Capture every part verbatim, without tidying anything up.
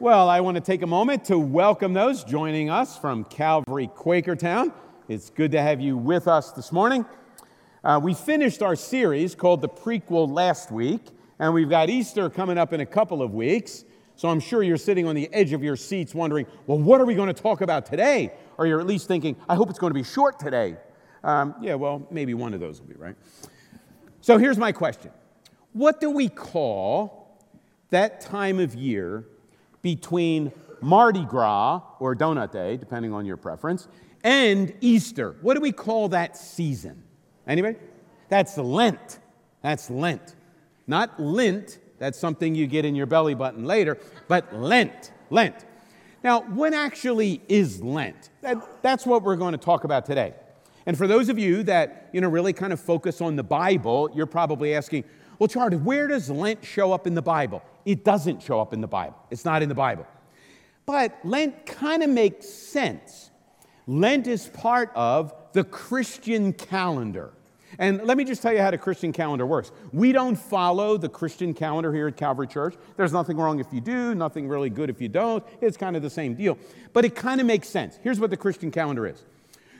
Well, I want to take a moment to welcome those joining us from Calvary, Quakertown. It's good to have you with us this morning. Uh, we finished our series called The Prequel last week, and we've got Easter coming up in a couple of weeks. So I'm sure you're sitting on the edge of your seats wondering, well, what are we going to talk about today? Or you're at least thinking, I hope it's going to be short today. Um, yeah, well, maybe one of those will be, right? So here's my question. What do we call that time of year between Mardi Gras, or Donut Day, depending on your preference, and Easter? What do we call that season? Anybody? That's Lent. That's Lent. Not lint, that's something you get in your belly button later, but Lent. Lent. Now, what actually is Lent? That, that's what we're going to talk about today. And for those of you that, you know, really kind of focus on the Bible, you're probably asking, well, Charlie, where does Lent show up in the Bible? It doesn't show up in the Bible. It's not in the Bible. But Lent kind of makes sense. Lent is part of the Christian calendar. And let me just tell you how the Christian calendar works. We don't follow the Christian calendar here at Calvary Church. There's nothing wrong if you do, nothing really good if you don't. It's kind of the same deal. But it kind of makes sense. Here's what the Christian calendar is.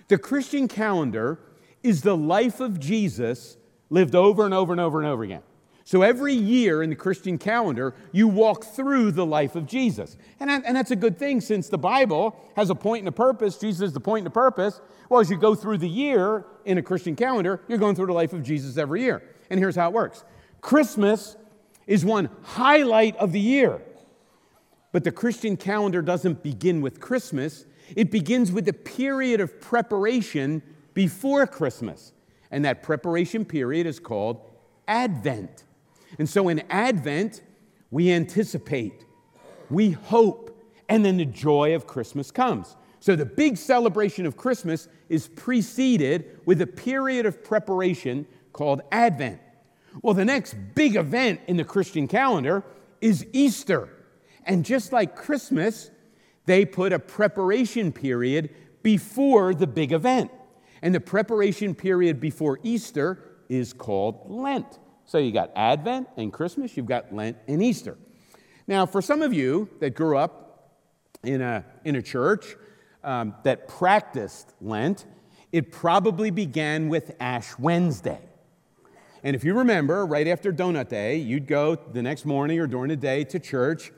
The Christian calendar is the life of Jesus lived over and over and over and over again. So every year in the Christian calendar, you walk through the life of Jesus. And, that, and that's a good thing, since the Bible has a point and a purpose. Jesus is the point and a purpose. Well, as you go through the year in a Christian calendar, you're going through the life of Jesus every year. And here's how it works. Christmas is one highlight of the year. But the Christian calendar doesn't begin with Christmas. It begins with the period of preparation before Christmas. And that preparation period is called Advent. And so in Advent, we anticipate, we hope, and then the joy of Christmas comes. So the big celebration of Christmas is preceded with a period of preparation called Advent. Well, the next big event in the Christian calendar is Easter. And just like Christmas, they put a preparation period before the big event. And the preparation period before Easter is called Lent. So you got Advent and Christmas, you've got Lent and Easter. Now, for some of you that grew up in a, in a church um, that practiced Lent, it probably began with Ash Wednesday. And if you remember, right after Donut Day, you'd go the next morning or during the day to church,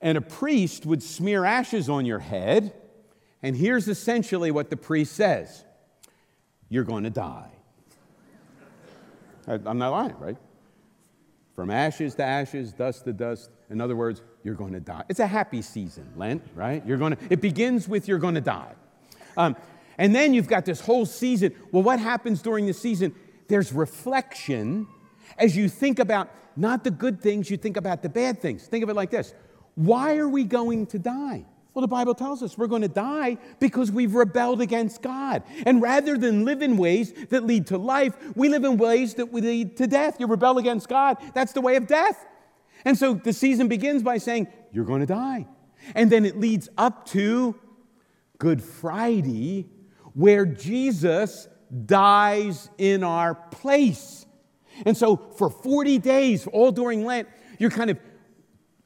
and a priest would smear ashes on your head, and here's essentially what the priest says. You're going to die. I'm not lying, right? From ashes to ashes, dust to dust. In other words, you're going to die. It's a happy season, Lent, right? You're going to. It begins with you're going to die. Um, and then you've got this whole season. Well, what happens during the season? There's reflection as you think about not the good things, you think about the bad things. Think of it like this. Why are we going to die? Well, the Bible tells us we're going to die because we've rebelled against God. And rather than live in ways that lead to life, we live in ways that lead to death. You rebel against God, that's the way of death. And so the season begins by saying, you're going to die. And then it leads up to Good Friday, where Jesus dies in our place. And so for forty days, all during Lent, you're kind of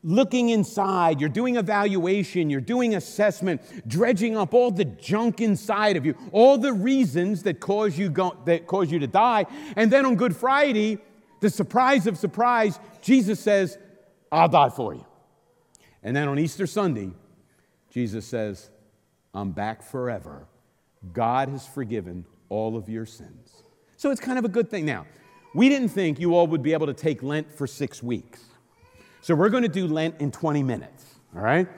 looking inside, you're doing evaluation, you're doing assessment, dredging up all the junk inside of you, all the reasons that cause you go, that cause you to die. And then on Good Friday, the surprise of surprise, Jesus says, I'll die for you. And then on Easter Sunday, Jesus says, I'm back forever. God has forgiven all of your sins. So it's kind of a good thing. Now, we didn't think you all would be able to take Lent for six weeks. So we're going to do Lent in twenty minutes, all right?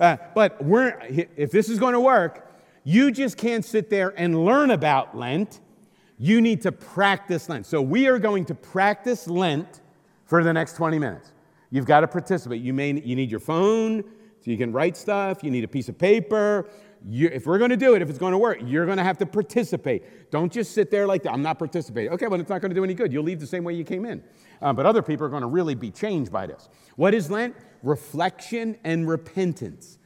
Uh, but we're if this is going to work, you just can't sit there and learn about Lent. You need to practice Lent. So we are going to practice Lent for the next twenty minutes. You've got to participate. You may you need your phone so you can write stuff. You need a piece of paper. You, if we're going to do it, if it's going to work, you're going to have to participate. Don't just sit there like that. I'm not participating. Okay, well, it's not going to do any good. You'll leave the same way you came in. Uh, but other people are going to really be changed by this. What is Lent? Reflection and repentance.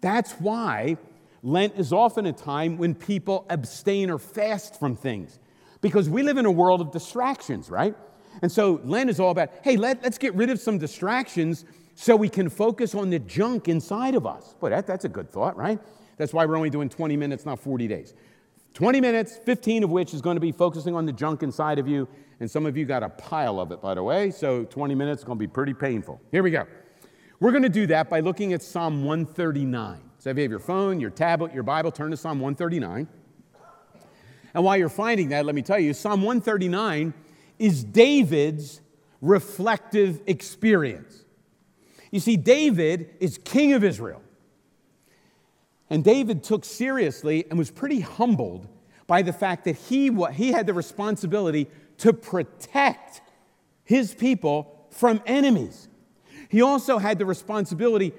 That's why Lent is often a time when people abstain or fast from things, because we live in a world of distractions, right? And so Lent is all about, hey, let, let's get rid of some distractions so we can focus on the junk inside of us. Boy, that, that's a good thought, right? That's why we're only doing twenty minutes, not forty days. twenty minutes, fifteen of which is going to be focusing on the junk inside of you. And some of you got a pile of it, by the way. So twenty minutes is going to be pretty painful. Here we go. We're going to do that by looking at Psalm one thirty-nine. So if you have your phone, your tablet, your Bible, turn to Psalm one thirty-nine. And while you're finding that, let me tell you, Psalm one thirty-nine is David's reflective experience. You see, David is king of Israel. And David took seriously and was pretty humbled by the fact that he, he had the responsibility to protect his people from enemies. He also had the responsibility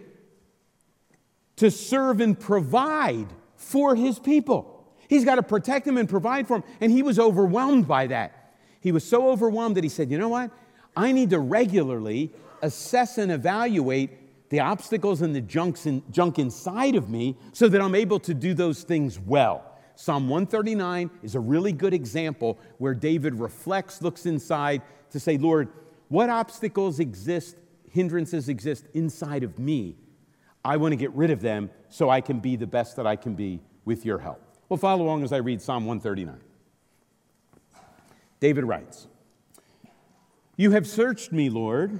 to serve and provide for his people. He's got to protect them and provide for them. And he was overwhelmed by that. He was so overwhelmed that he said, you know what? I need to regularly assess and evaluate the obstacles and the junks in, junk inside of me so that I'm able to do those things well. Psalm one thirty-nine is a really good example where David reflects, looks inside to say, Lord, what obstacles exist, hindrances exist inside of me? I want to get rid of them so I can be the best that I can be with your help. Well, follow along as I read Psalm one thirty-nine. David writes, "You have searched me, Lord,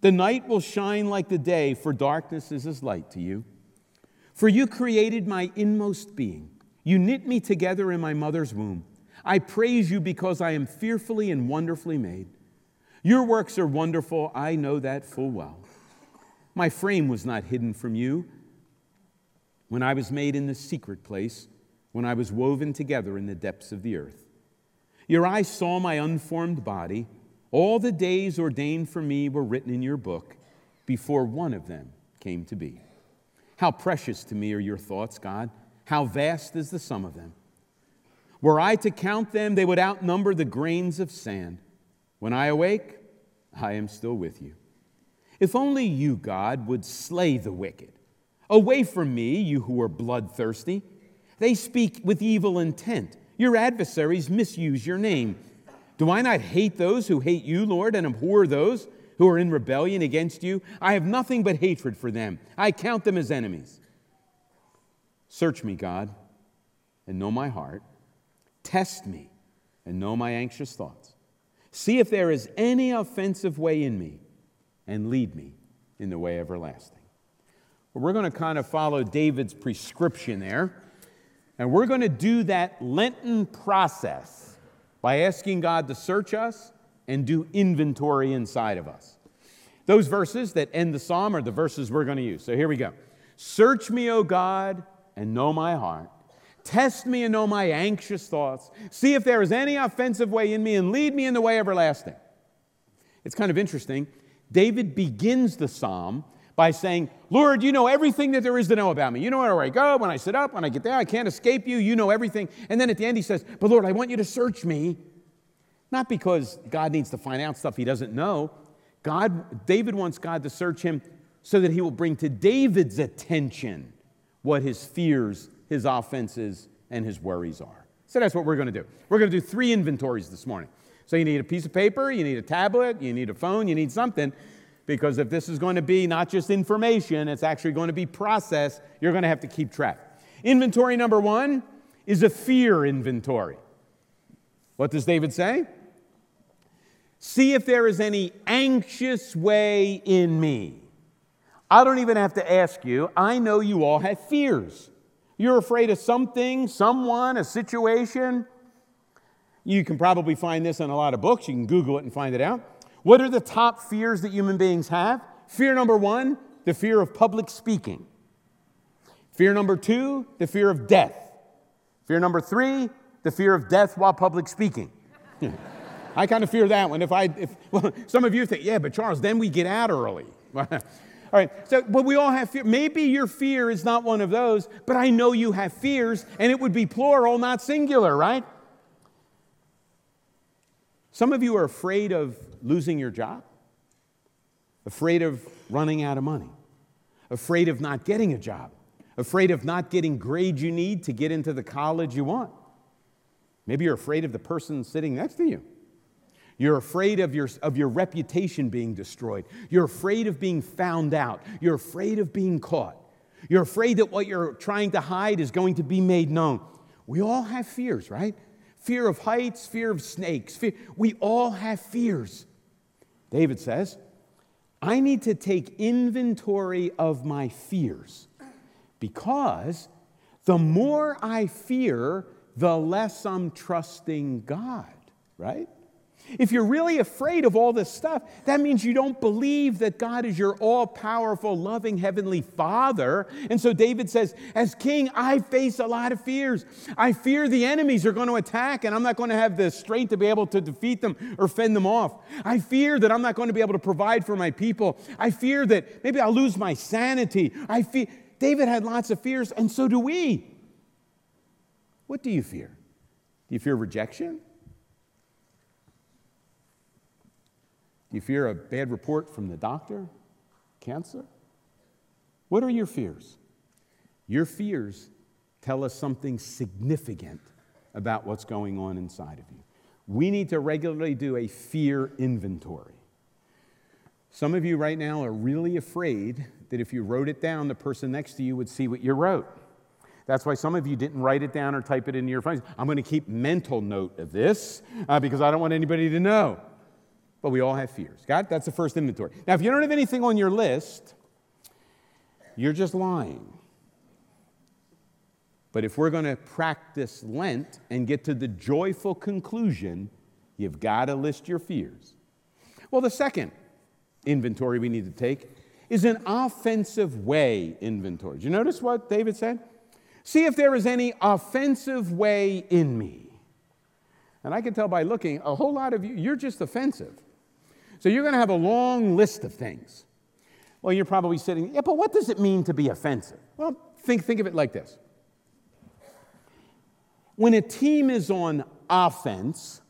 The night will shine like the day, for darkness is as light to you. For you created my inmost being. You knit me together in my mother's womb. I praise you because I am fearfully and wonderfully made. Your works are wonderful. I know that full well. My frame was not hidden from you when I was made in the secret place, when I was woven together in the depths of the earth. Your eyes saw my unformed body. All the days ordained for me were written in your book before one of them came to be. How precious to me are your thoughts, God. How vast is the sum of them. Were I to count them, they would outnumber the grains of sand. When I awake, I am still with you. If only you, God, would slay the wicked. Away from me, you who are bloodthirsty. They speak with evil intent. Your adversaries misuse your name. Do I not hate those who hate you, Lord, and abhor those who are in rebellion against you? I have nothing but hatred for them. I count them as enemies. Search me, God, and know my heart. Test me and know my anxious thoughts. See if there is any offensive way in me, and lead me in the way everlasting." Well, we're going to kind of follow David's prescription there, and we're going to do that Lenten process by asking God to search us and do inventory inside of us. Those verses that end the psalm are the verses we're going to use. So here we go. Search me, O God, and know my heart. Test me and know my anxious thoughts. See if there is any offensive way in me, and lead me in the way everlasting. It's kind of interesting. David begins the psalm by saying, Lord, you know everything that there is to know about me. You know where I go, when I sit up, when I get there, I can't escape you. You know everything. And then at the end he says, but Lord, I want you to search me. Not because God needs to find out stuff he doesn't know. God, David wants God to search him so that he will bring to David's attention what his fears, his offenses, and his worries are. So that's what we're going to do. We're going to do three inventories this morning. So you need a piece of paper, you need a tablet, you need a phone, you need something, because if this is going to be not just information, it's actually going to be process, you're going to have to keep track. Inventory number one is a fear inventory. What does David say? See if there is any anxious way in me. I don't even have to ask you. I know you all have fears. You're afraid of something, someone, a situation. You can probably find this in a lot of books. You can Google it and find it out. What are the top fears that human beings have? Fear number one, the fear of public speaking. Fear number two, the fear of death. Fear number three, the fear of death while public speaking. I kind of fear that one. If I, if well, some of you think, yeah, but Charles, then we get out early. All right, so but we all have fear. Maybe your fear is not one of those, but I know you have fears, and it would be plural, not singular, right? Some of you are afraid of losing your job, afraid of running out of money, afraid of not getting a job, afraid of not getting grades you need to get into the college you want. Maybe you're afraid of the person sitting next to you. You're afraid of your, of your reputation being destroyed. You're afraid of being found out. You're afraid of being caught. You're afraid that what you're trying to hide is going to be made known. We all have fears, right? Fear of heights, fear of snakes. Fear. We all have fears. David says, I need to take inventory of my fears, because the more I fear, the less I'm trusting God, right? If you're really afraid of all this stuff, that means you don't believe that God is your all-powerful, loving Heavenly Father. And so David says, as king, I face a lot of fears. I fear the enemies are going to attack, and I'm not going to have the strength to be able to defeat them or fend them off. I fear that I'm not going to be able to provide for my people. I fear that maybe I'll lose my sanity. I fear. David had lots of fears, and so do we. What do you fear? Do you fear rejection? Do you fear a bad report from the doctor? Cancer? What are your fears? Your fears tell us something significant about what's going on inside of you. We need to regularly do a fear inventory. Some of you right now are really afraid that if you wrote it down, the person next to you would see what you wrote. That's why some of you didn't write it down or type it into your phone. I'm going to keep mental note of this uh, because I don't want anybody to know. But we all have fears. God, that's the first inventory. Now, if you don't have anything on your list, you're just lying. But if we're going to practice Lent and get to the joyful conclusion, you've got to list your fears. Well, the second inventory we need to take is an offensive way inventory. Did you notice what David said? See if there is any offensive way in me. And I can tell by looking, a whole lot of you, you're just offensive. So you're going to have a long list of things. Well, you're probably sitting, yeah, but what does it mean to be offensive? Well, think, think of it like this. When a team is on offense,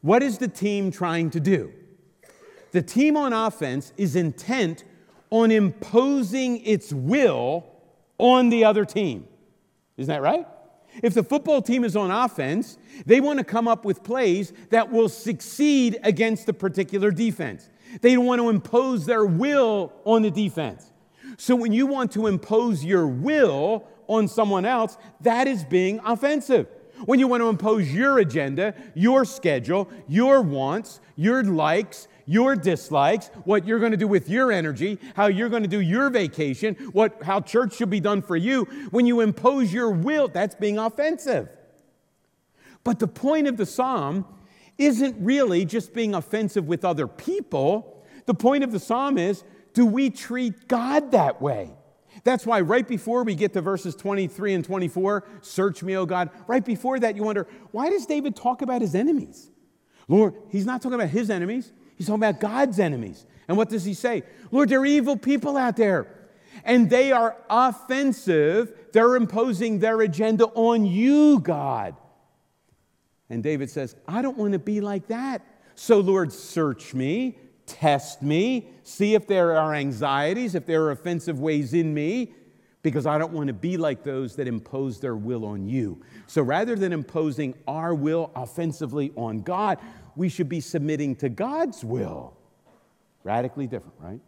what is the team trying to do? The team on offense is intent on imposing its will on the other team. Isn't that right? If the football team is on offense, they want to come up with plays that will succeed against the particular defense. They want to impose their will on the defense. So when you want to impose your will on someone else, that is being offensive. When you want to impose your agenda, your schedule, your wants, your likes, your dislikes, what you're going to do with your energy, how you're going to do your vacation, what, how church should be done for you. When you impose your will, that's being offensive. But the point of the psalm isn't really just being offensive with other people. The point of the psalm is, do we treat God that way? That's why right before we get to verses twenty-three and twenty-four, search me, O God, right before that you wonder, why does David talk about his enemies? Lord, he's not talking about his enemies. He's talking about God's enemies. And what does he say? Lord, there are evil people out there, and they are offensive. They're imposing their agenda on you, God. And David says, I don't want to be like that. So, Lord, search me, test me, see if there are anxieties, if there are offensive ways in me, because I don't want to be like those that impose their will on you. So rather than imposing our will offensively on God, we should be submitting to God's will. Radically different, right?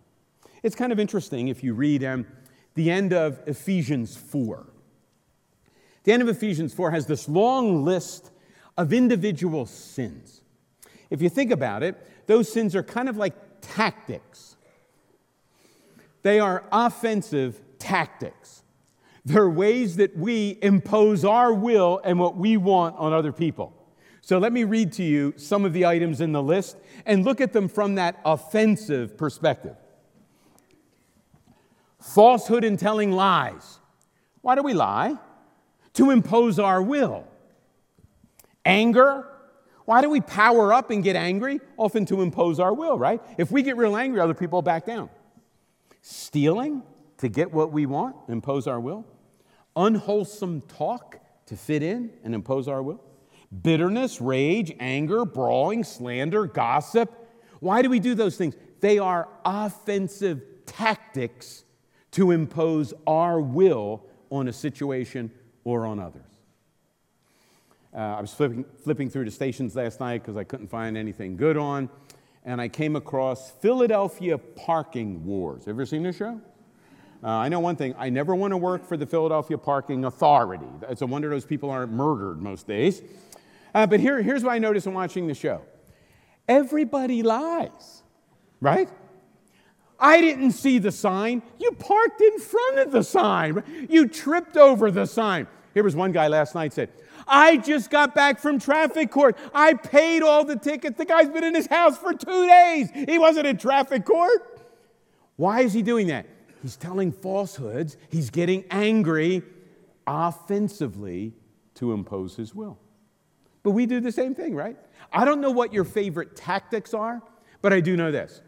It's kind of interesting if you read um, the end of Ephesians four. The end of Ephesians four has this long list of individual sins. If you think about it, those sins are kind of like tactics. They are offensive tactics. They're ways that we impose our will and what we want on other people. So let me read to you some of the items in the list and look at them from that offensive perspective. Falsehood and telling lies. Why do we lie? To impose our will. Anger. Why do we power up and get angry? Often to impose our will, right? If we get real angry, other people back down. Stealing. To get what we want, impose our will. Unwholesome talk to fit in and impose our will. Bitterness, rage, anger, brawling, slander, gossip. Why do we do those things? They are offensive tactics to impose our will on a situation or on others. Uh, I was flipping, flipping through the stations last night because I couldn't find anything good on, and I came across Philadelphia Parking Wars. Ever seen this show? Uh, I know one thing, I never want to work for the Philadelphia Parking Authority. It's a wonder those people aren't murdered most days. Uh, but here, here's what I noticed in watching the show. Everybody lies, right? I didn't see the sign. You parked in front of the sign. You tripped over the sign. Here was one guy last night said, I just got back from traffic court. I paid all the tickets. The guy's been in his house for two days. He wasn't in traffic court. Why is he doing that? He's telling falsehoods. He's getting angry offensively to impose his will. But we do the same thing, right? I don't know what your favorite tactics are, but I do know this.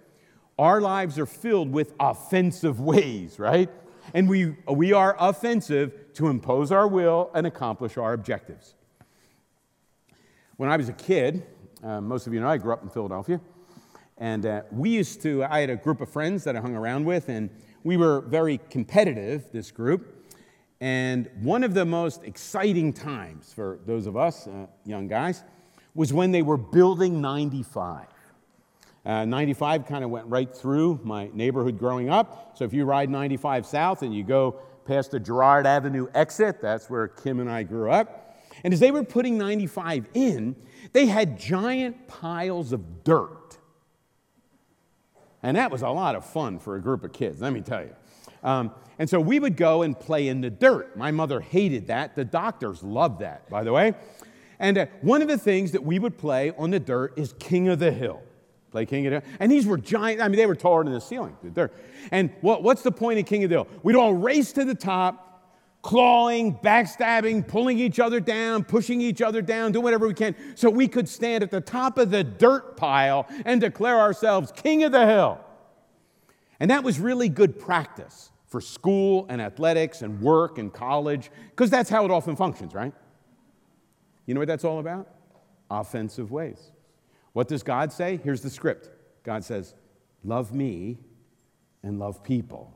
Our lives are filled with offensive ways, right? And we, we are offensive to impose our will and accomplish our objectives. When I was a kid, uh, most of you know I grew up in Philadelphia, and uh, we used to, I had a group of friends that I hung around with, and we were very competitive, this group, and one of the most exciting times for those of us uh, young guys was when they were building ninety-five. Uh, ninety-five kind of went right through my neighborhood growing up, so if you ride ninety-five south and you go past the Girard Avenue exit, that's where Kim and I grew up. And as they were putting ninety-five in, they had giant piles of dirt. And that was a lot of fun for a group of kids, let me tell you. Um, and so we would go and play in the dirt. My mother hated that. The doctors loved that, by the way. And uh, one of the things that we would play on the dirt is King of the Hill. Play King of the Hill. And these were giant. I mean, they were taller than the ceiling, the dirt. And what, what's the point of King of the Hill? We'd all race to the top, clawing, backstabbing, pulling each other down, pushing each other down, doing whatever we can, so we could stand at the top of the dirt pile and declare ourselves King of the Hill. And that was really good practice for school and athletics and work and college, because that's how it often functions, right? You know what that's all about? Offensive ways. What does God say? Here's the script. God says, love me and love people.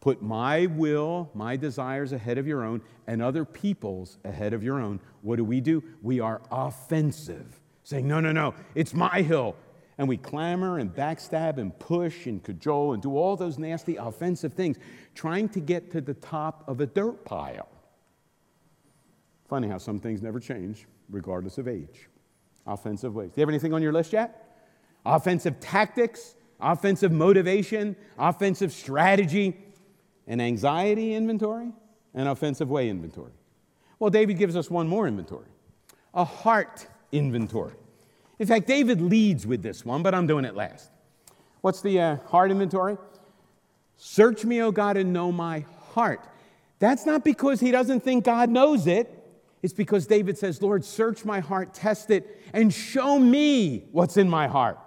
Put my will, my desires ahead of your own, and other people's ahead of your own. What do we do? We are offensive, saying, no, no, no, it's my hill. And we clamor and backstab and push and cajole and do all those nasty offensive things, trying to get to the top of a dirt pile. Funny how some things never change, regardless of age. Offensive ways. Do you have anything on your list yet? Offensive tactics, offensive motivation, offensive strategy. An anxiety inventory, an offensive way inventory. Well, David gives us one more inventory, a heart inventory. In fact, David leads with this one, but I'm doing it last. What's the uh, heart inventory? Search me, O God, and know my heart. That's not because he doesn't think God knows it. It's because David says, Lord, search my heart, test it, and show me what's in my heart.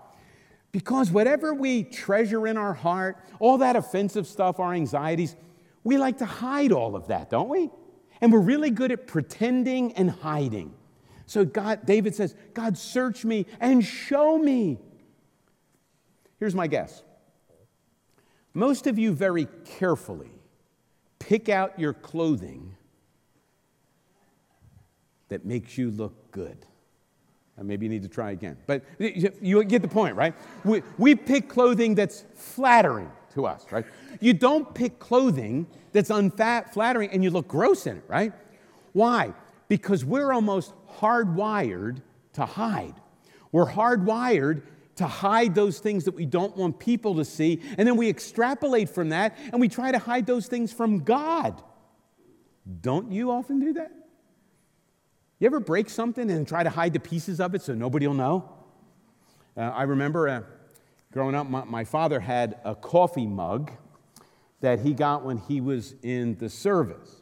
Because whatever we treasure in our heart, all that offensive stuff, our anxieties, we like to hide all of that, don't we? And we're really good at pretending and hiding. So God, David says, God, search me and show me. Here's my guess. Most of you very carefully pick out your clothing that makes you look good. Maybe you need to try again. But you get the point, right? We, we pick clothing that's flattering to us, right? You don't pick clothing that's unflattering and you look gross in it, right? Why? Because we're almost hardwired to hide. We're hardwired to hide those things that we don't want people to see, and then we extrapolate from that, and we try to hide those things from God. Don't you often do that? You ever break something and try to hide the pieces of it so nobody will know? Uh, I remember uh, growing up, my, my father had a coffee mug that he got when he was in the service.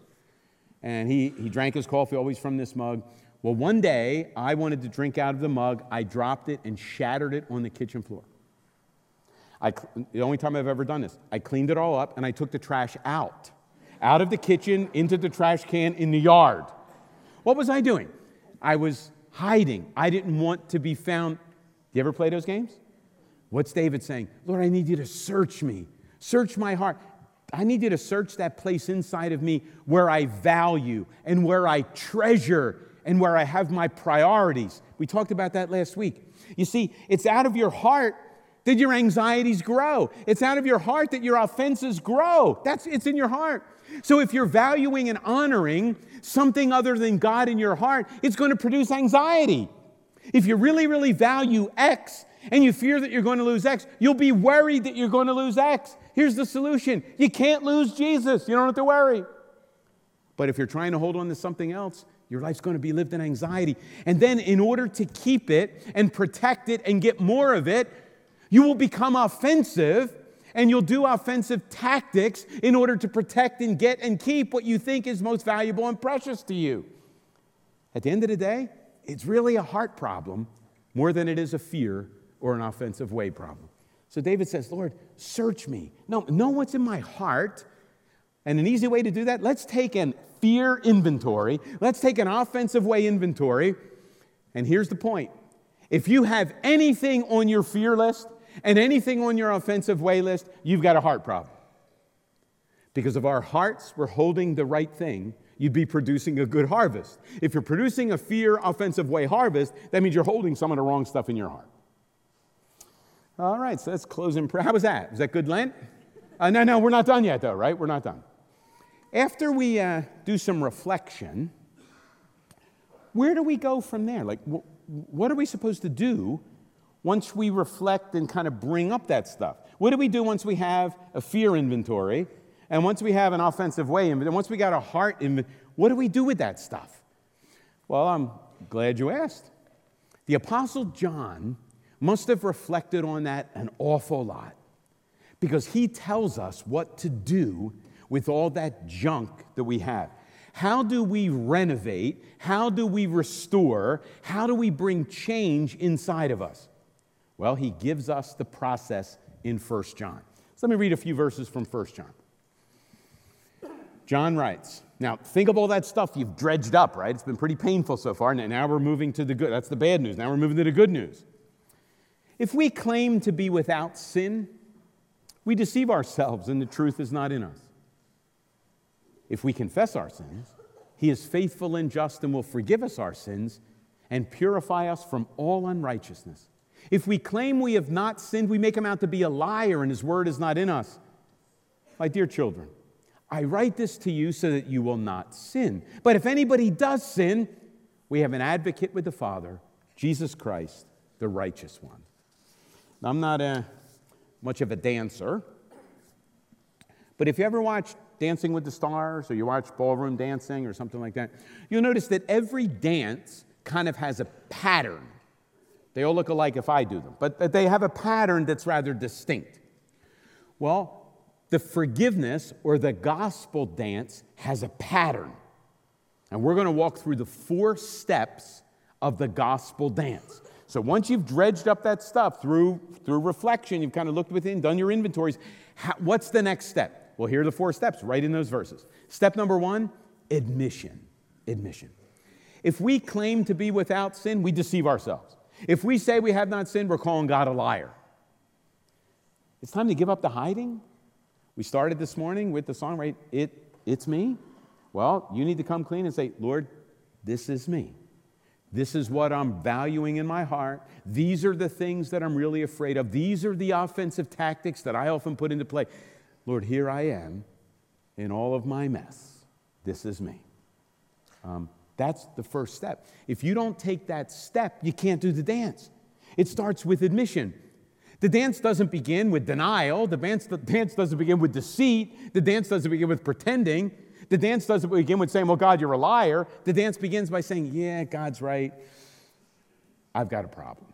And he, he drank his coffee always from this mug. Well, one day, I wanted to drink out of the mug. I dropped it and shattered it on the kitchen floor. I, the only time I've ever done this. I cleaned it all up, and I took the trash out. Out of the kitchen, into the trash can, in the yard. What was I doing? I was hiding. I didn't want to be found. You ever play those games? What's David saying? Lord, I need you to search me. Search my heart. I need you to search that place inside of me where I value and where I treasure and where I have my priorities. We talked about that last week. You see, it's out of your heart that your anxieties grow. It's out of your heart that your offenses grow. That's, it's in your heart. So if you're valuing and honoring something other than God in your heart, it's going to produce anxiety. If you really, really value X and you fear that you're going to lose X, you'll be worried that you're going to lose X. Here's the solution. You can't lose Jesus. You don't have to worry. But if you're trying to hold on to something else, your life's going to be lived in anxiety. And then in order to keep it and protect it and get more of it, you will become offensive, and you'll do offensive tactics in order to protect and get and keep what you think is most valuable and precious to you. At the end of the day, it's really a heart problem more than it is a fear or an offensive way problem. So David says, Lord, search me. No, know what's in my heart. And an easy way to do that, let's take an fear inventory. Let's take an offensive way inventory. And here's the point. If you have anything on your fear list and anything on your offensive way list, you've got a heart problem. Because if our hearts were holding the right thing, you'd be producing a good harvest. If you're producing a fear, offensive way harvest, that means you're holding some of the wrong stuff in your heart. All right, so let's close in prayer. How was that? Was that good, Lent? Uh, no, no, we're not done yet, though, right? We're not done. After we uh, do some reflection, where do we go from there? Like, wh- what are we supposed to do once we reflect and kind of bring up that stuff? What do we do once we have a fear inventory? And once we have an offensive way, and once we got a heart inventory, what do we do with that stuff? Well, I'm glad you asked. The Apostle John must have reflected on that an awful lot, because he tells us what to do with all that junk that we have. How do we renovate? How do we restore? How do we bring change inside of us? Well, he gives us the process in First John. So let me read a few verses from First John. John writes, now think of all that stuff you've dredged up, right? It's been pretty painful so far, and now we're moving to the good. That's the bad news. Now we're moving to the good news. If we claim to be without sin, we deceive ourselves and the truth is not in us. If we confess our sins, he is faithful and just and will forgive us our sins and purify us from all unrighteousness. If we claim we have not sinned, we make him out to be a liar and his word is not in us. My dear children, I write this to you so that you will not sin. But if anybody does sin, we have an advocate with the Father, Jesus Christ, the righteous one. Now, I'm not a, much of a dancer, but if you ever watched Dancing with the Stars or you watch ballroom dancing or something like that, you'll notice that every dance kind of has a pattern. They all look alike if I do them, but they have a pattern that's rather distinct. Well, the forgiveness or the gospel dance has a pattern, and we're going to walk through the four steps of the gospel dance. So once you've dredged up that stuff through, through reflection, you've kind of looked within, done your inventories, how, what's the next step? Well, here are the four steps right in those verses. Step number one, admission. Admission. If we claim to be without sin, we deceive ourselves. If we say we have not sinned, we're calling God a liar. It's time to give up the hiding. We started this morning with the song, right? It, it's me. Well, you need to come clean and say, Lord, this is me. This is what I'm valuing in my heart. These are the things that I'm really afraid of. These are the offensive tactics that I often put into play. Lord, here I am in all of my mess. This is me. Um, that's the first step. If you don't take that step, you can't do the dance. It starts with admission. The dance doesn't begin with denial. The dance, the dance doesn't begin with deceit. The dance doesn't begin with pretending. The dance doesn't begin with saying, well, God, you're a liar. The dance begins by saying, yeah, God's right. I've got a problem.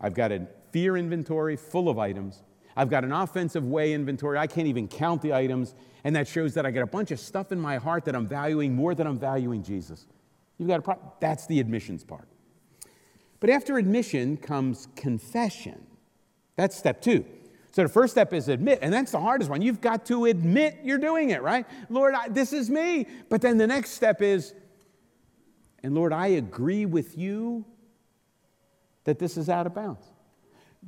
I've got a fear inventory full of items. I've got an offensive way inventory. I can't even count the items. And that shows that I got a bunch of stuff in my heart that I'm valuing more than I'm valuing Jesus. You've got a problem. That's the admissions part. But after admission comes confession. That's step two. So the first step is admit, and that's the hardest one. You've got to admit you're doing it, right? Lord, I, this is me. But then the next step is, and Lord, I agree with you that this is out of bounds.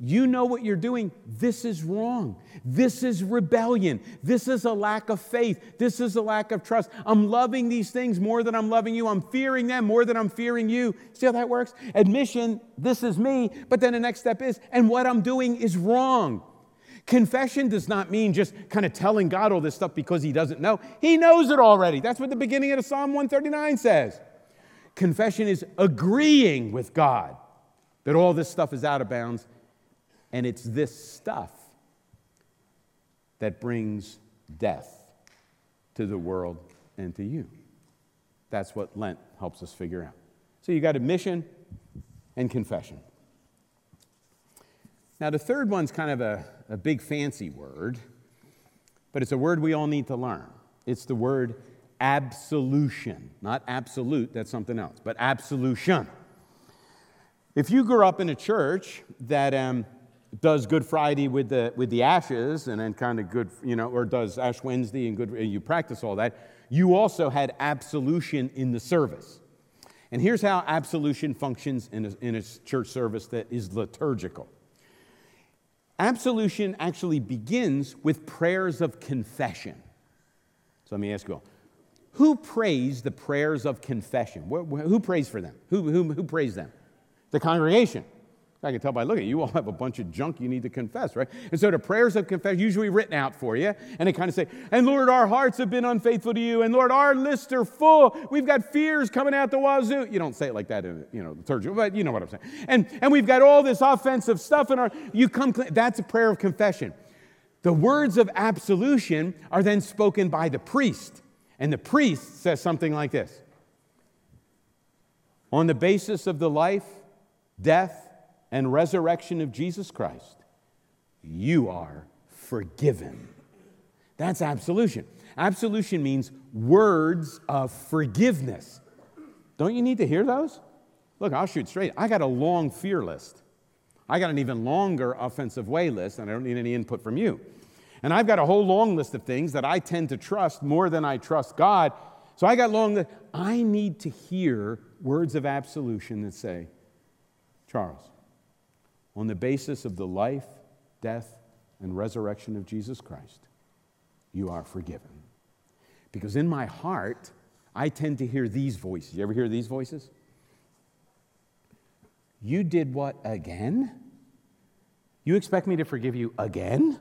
You know what you're doing. This is wrong. This is rebellion. This is a lack of faith. This is a lack of trust. I'm loving these things more than I'm loving you. I'm fearing them more than I'm fearing you. See how that works? Admission, this is me. But then the next step is, and what I'm doing is wrong. Confession does not mean just kind of telling God all this stuff because he doesn't know. He knows it already. That's what the beginning of Psalm one thirty-nine says. Confession is agreeing with God that all this stuff is out of bounds. And it's this stuff that brings death to the world and to you. That's what Lent helps us figure out. So you got admission and confession. Now the third one's kind of a, a big fancy word, but it's a word we all need to learn. It's the word absolution. Not absolute, that's something else, but absolution. If you grew up in a church that um, does Good Friday with the with the ashes and then kind of good, you know, or does Ash Wednesday and good, you practice all that, you also had absolution in the service. And here's how absolution functions in a, in a church service that is liturgical. Absolution actually begins with prayers of confession. So let me ask you all, who prays the prayers of confession? Who prays for them? Who, who, who prays them? The congregation. I can tell by looking at you, you all have a bunch of junk you need to confess, right? And so the prayers of confession, usually written out for you, and they kind of say, and Lord, our hearts have been unfaithful to you, and Lord, our lists are full. We've got fears coming out the wazoo. You don't say it like that in, you know, liturgical, but you know what I'm saying. And and we've got all this offensive stuff in our, you come, that's a prayer of confession. The words of absolution are then spoken by the priest, and the priest says something like this. On the basis of the life, death, and resurrection of Jesus Christ, you are forgiven. That's absolution. Absolution means words of forgiveness. Don't you need to hear those? Look, I'll shoot straight. I got a long fear list. I got an even longer offensive way list, and I don't need any input from you. And I've got a whole long list of things that I tend to trust more than I trust God. So I got long list. I need to hear words of absolution that say, Charles, on the basis of the life, death, and resurrection of Jesus Christ, you are forgiven. Because in my heart, I tend to hear these voices. You ever hear these voices? You did what again? You expect me to forgive you again?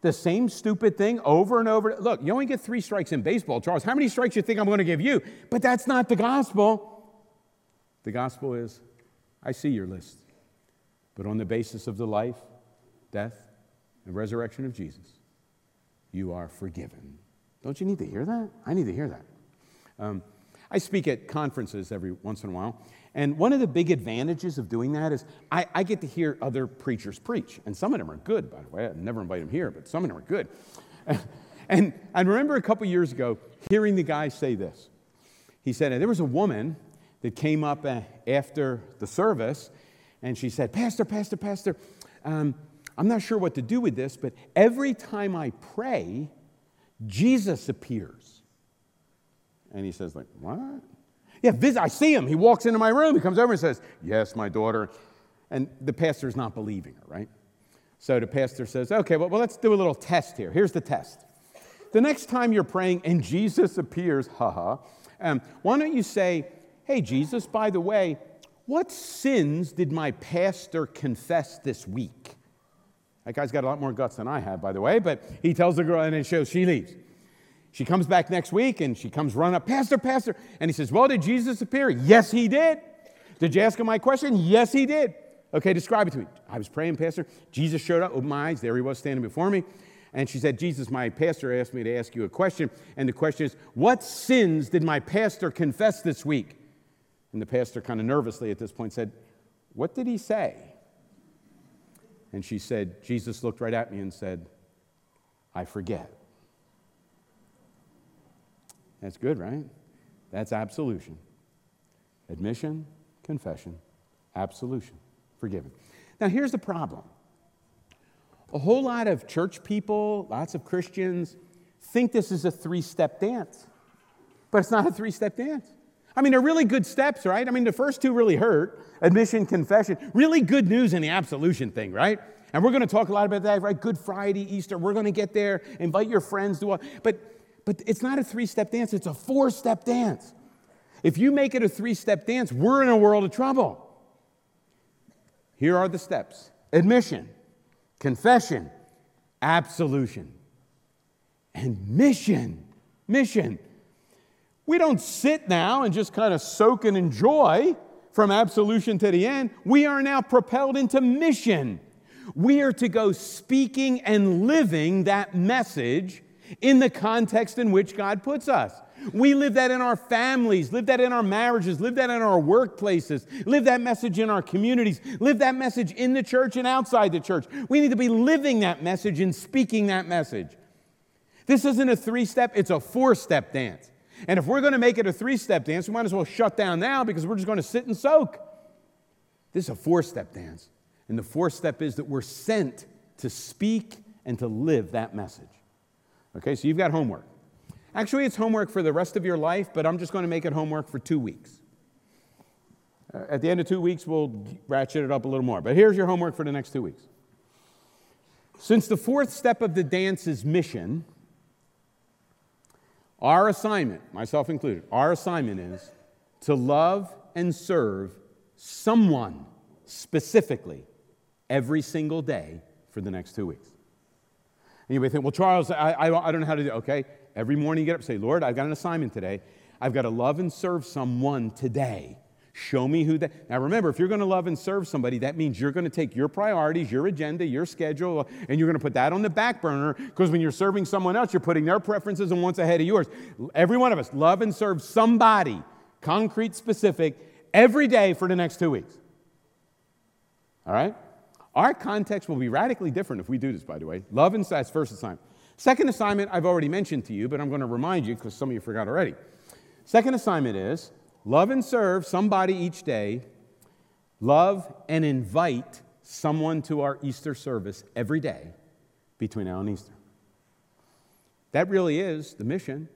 The same stupid thing over and over. Look, you only get three strikes in baseball, Charles. How many strikes do you think I'm going to give you? But that's not the gospel. The gospel is, I see your list, but on the basis of the life, death, and resurrection of Jesus, you are forgiven. Don't you need to hear that? I need to hear that. Um, I speak at conferences every once in a while, and one of the big advantages of doing that is I, I get to hear other preachers preach, and some of them are good, by the way. I never invite them here, but some of them are good. And I remember a couple years ago hearing the guy say this. He said, there was a woman that came up after the service, and she said, Pastor, Pastor, Pastor, um, I'm not sure what to do with this, but every time I pray, Jesus appears. And he says, like, what? Yeah, visit. I see him. He walks into my room. He comes over and says, yes, my daughter. And the pastor's not believing her, right? So the pastor says, okay, well, well let's do a little test here. Here's the test. The next time you're praying and Jesus appears, haha, um, why don't you say, hey, Jesus, by the way, what sins did my pastor confess this week? That guy's got a lot more guts than I have, by the way, but he tells the girl, and it shows she leaves. She comes back next week, and she comes running up, Pastor, Pastor, and he says, well, did Jesus appear? Yes, he did. Did you ask him my question? Yes, he did. Okay, describe it to me. I was praying, Pastor. Jesus showed up, opened my eyes. There he was standing before me. And she said, Jesus, my pastor asked me to ask you a question. And the question is, what sins did my pastor confess this week? And the pastor kind of nervously at this point said, what did he say? And she said, Jesus looked right at me and said, I forget. That's good, right? That's absolution. Admission, confession, absolution, forgiving. Now, here's the problem. A whole lot of church people, lots of Christians, think this is a three-step dance. But it's not a three-step dance. I mean, they're really good steps, right? I mean, the first two really hurt. Admission, confession. Really good news in the absolution thing, right? And we're going to talk a lot about that, right? Good Friday, Easter. We're going to get there. Invite your friends to all. But, but it's not a three-step dance. It's a four-step dance. If you make it a three-step dance, we're in a world of trouble. Here are the steps. Admission. Confession, absolution, and mission, mission. We don't sit now and just kind of soak and enjoy from absolution to the end. We are now propelled into mission. We are to go speaking and living that message in the context in which God puts us. We live that in our families, live that in our marriages, live that in our workplaces, live that message in our communities, live that message in the church and outside the church. We need to be living that message and speaking that message. This isn't a three-step, it's a four-step dance. And if we're going to make it a three-step dance, we might as well shut down now because we're just going to sit and soak. This is a four-step dance. And the fourth step is that we're sent to speak and to live that message. Okay, so you've got homework. Actually, it's homework for the rest of your life, but I'm just going to make it homework for two weeks. Uh, at the end of two weeks, we'll ratchet it up a little more. But here's your homework for the next two weeks. Since the fourth step of the dance is mission, our assignment, myself included, our assignment is to love and serve someone specifically every single day for the next two weeks. And you may think, well, Charles, I, I, I don't know how to do it. Okay. Every morning you get up and say, Lord, I've got an assignment today. I've got to love and serve someone today. Show me who that... Now remember, if you're going to love and serve somebody, that means you're going to take your priorities, your agenda, your schedule, and you're going to put that on the back burner because when you're serving someone else, you're putting their preferences and wants ahead of yours. Every one of us, love and serve somebody, concrete, specific, every day for the next two weeks. All right? Our context will be radically different if we do this, by the way. Love and... That's first assignment. Second assignment I've already mentioned to you, but I'm going to remind you because some of you forgot already. Second assignment is love and serve somebody each day. Love and invite someone to our Easter service every day between now and Easter. That really is the mission.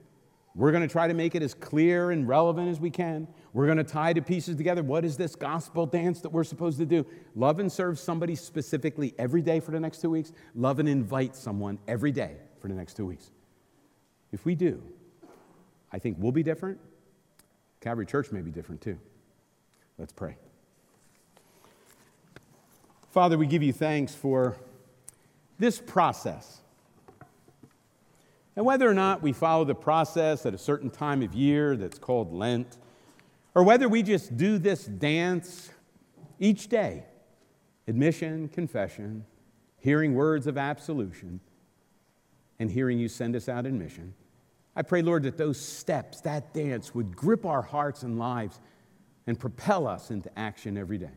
We're going to try to make it as clear and relevant as we can. We're going to tie the pieces together. What is this gospel dance that we're supposed to do? Love and serve somebody specifically every day for the next two weeks. Love and invite someone every day for the next two weeks. If we do, I think we'll be different. Calvary Church may be different too. Let's pray. Father, we give you thanks for this process. And whether or not we follow the process at a certain time of year that's called Lent, or whether we just do this dance each day, admission, confession, hearing words of absolution, and hearing you send us out in mission, I pray, Lord, that those steps, that dance, would grip our hearts and lives and propel us into action every day.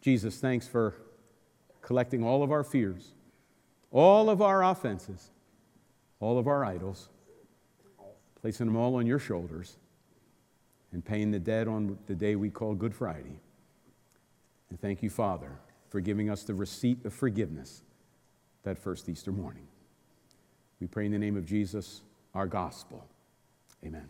Jesus, thanks for collecting all of our fears, all of our offenses, all of our idols, placing them all on your shoulders and paying the debt on the day we call Good Friday. And thank you, Father, for giving us the receipt of forgiveness that first Easter morning. We pray in the name of Jesus, our gospel. Amen.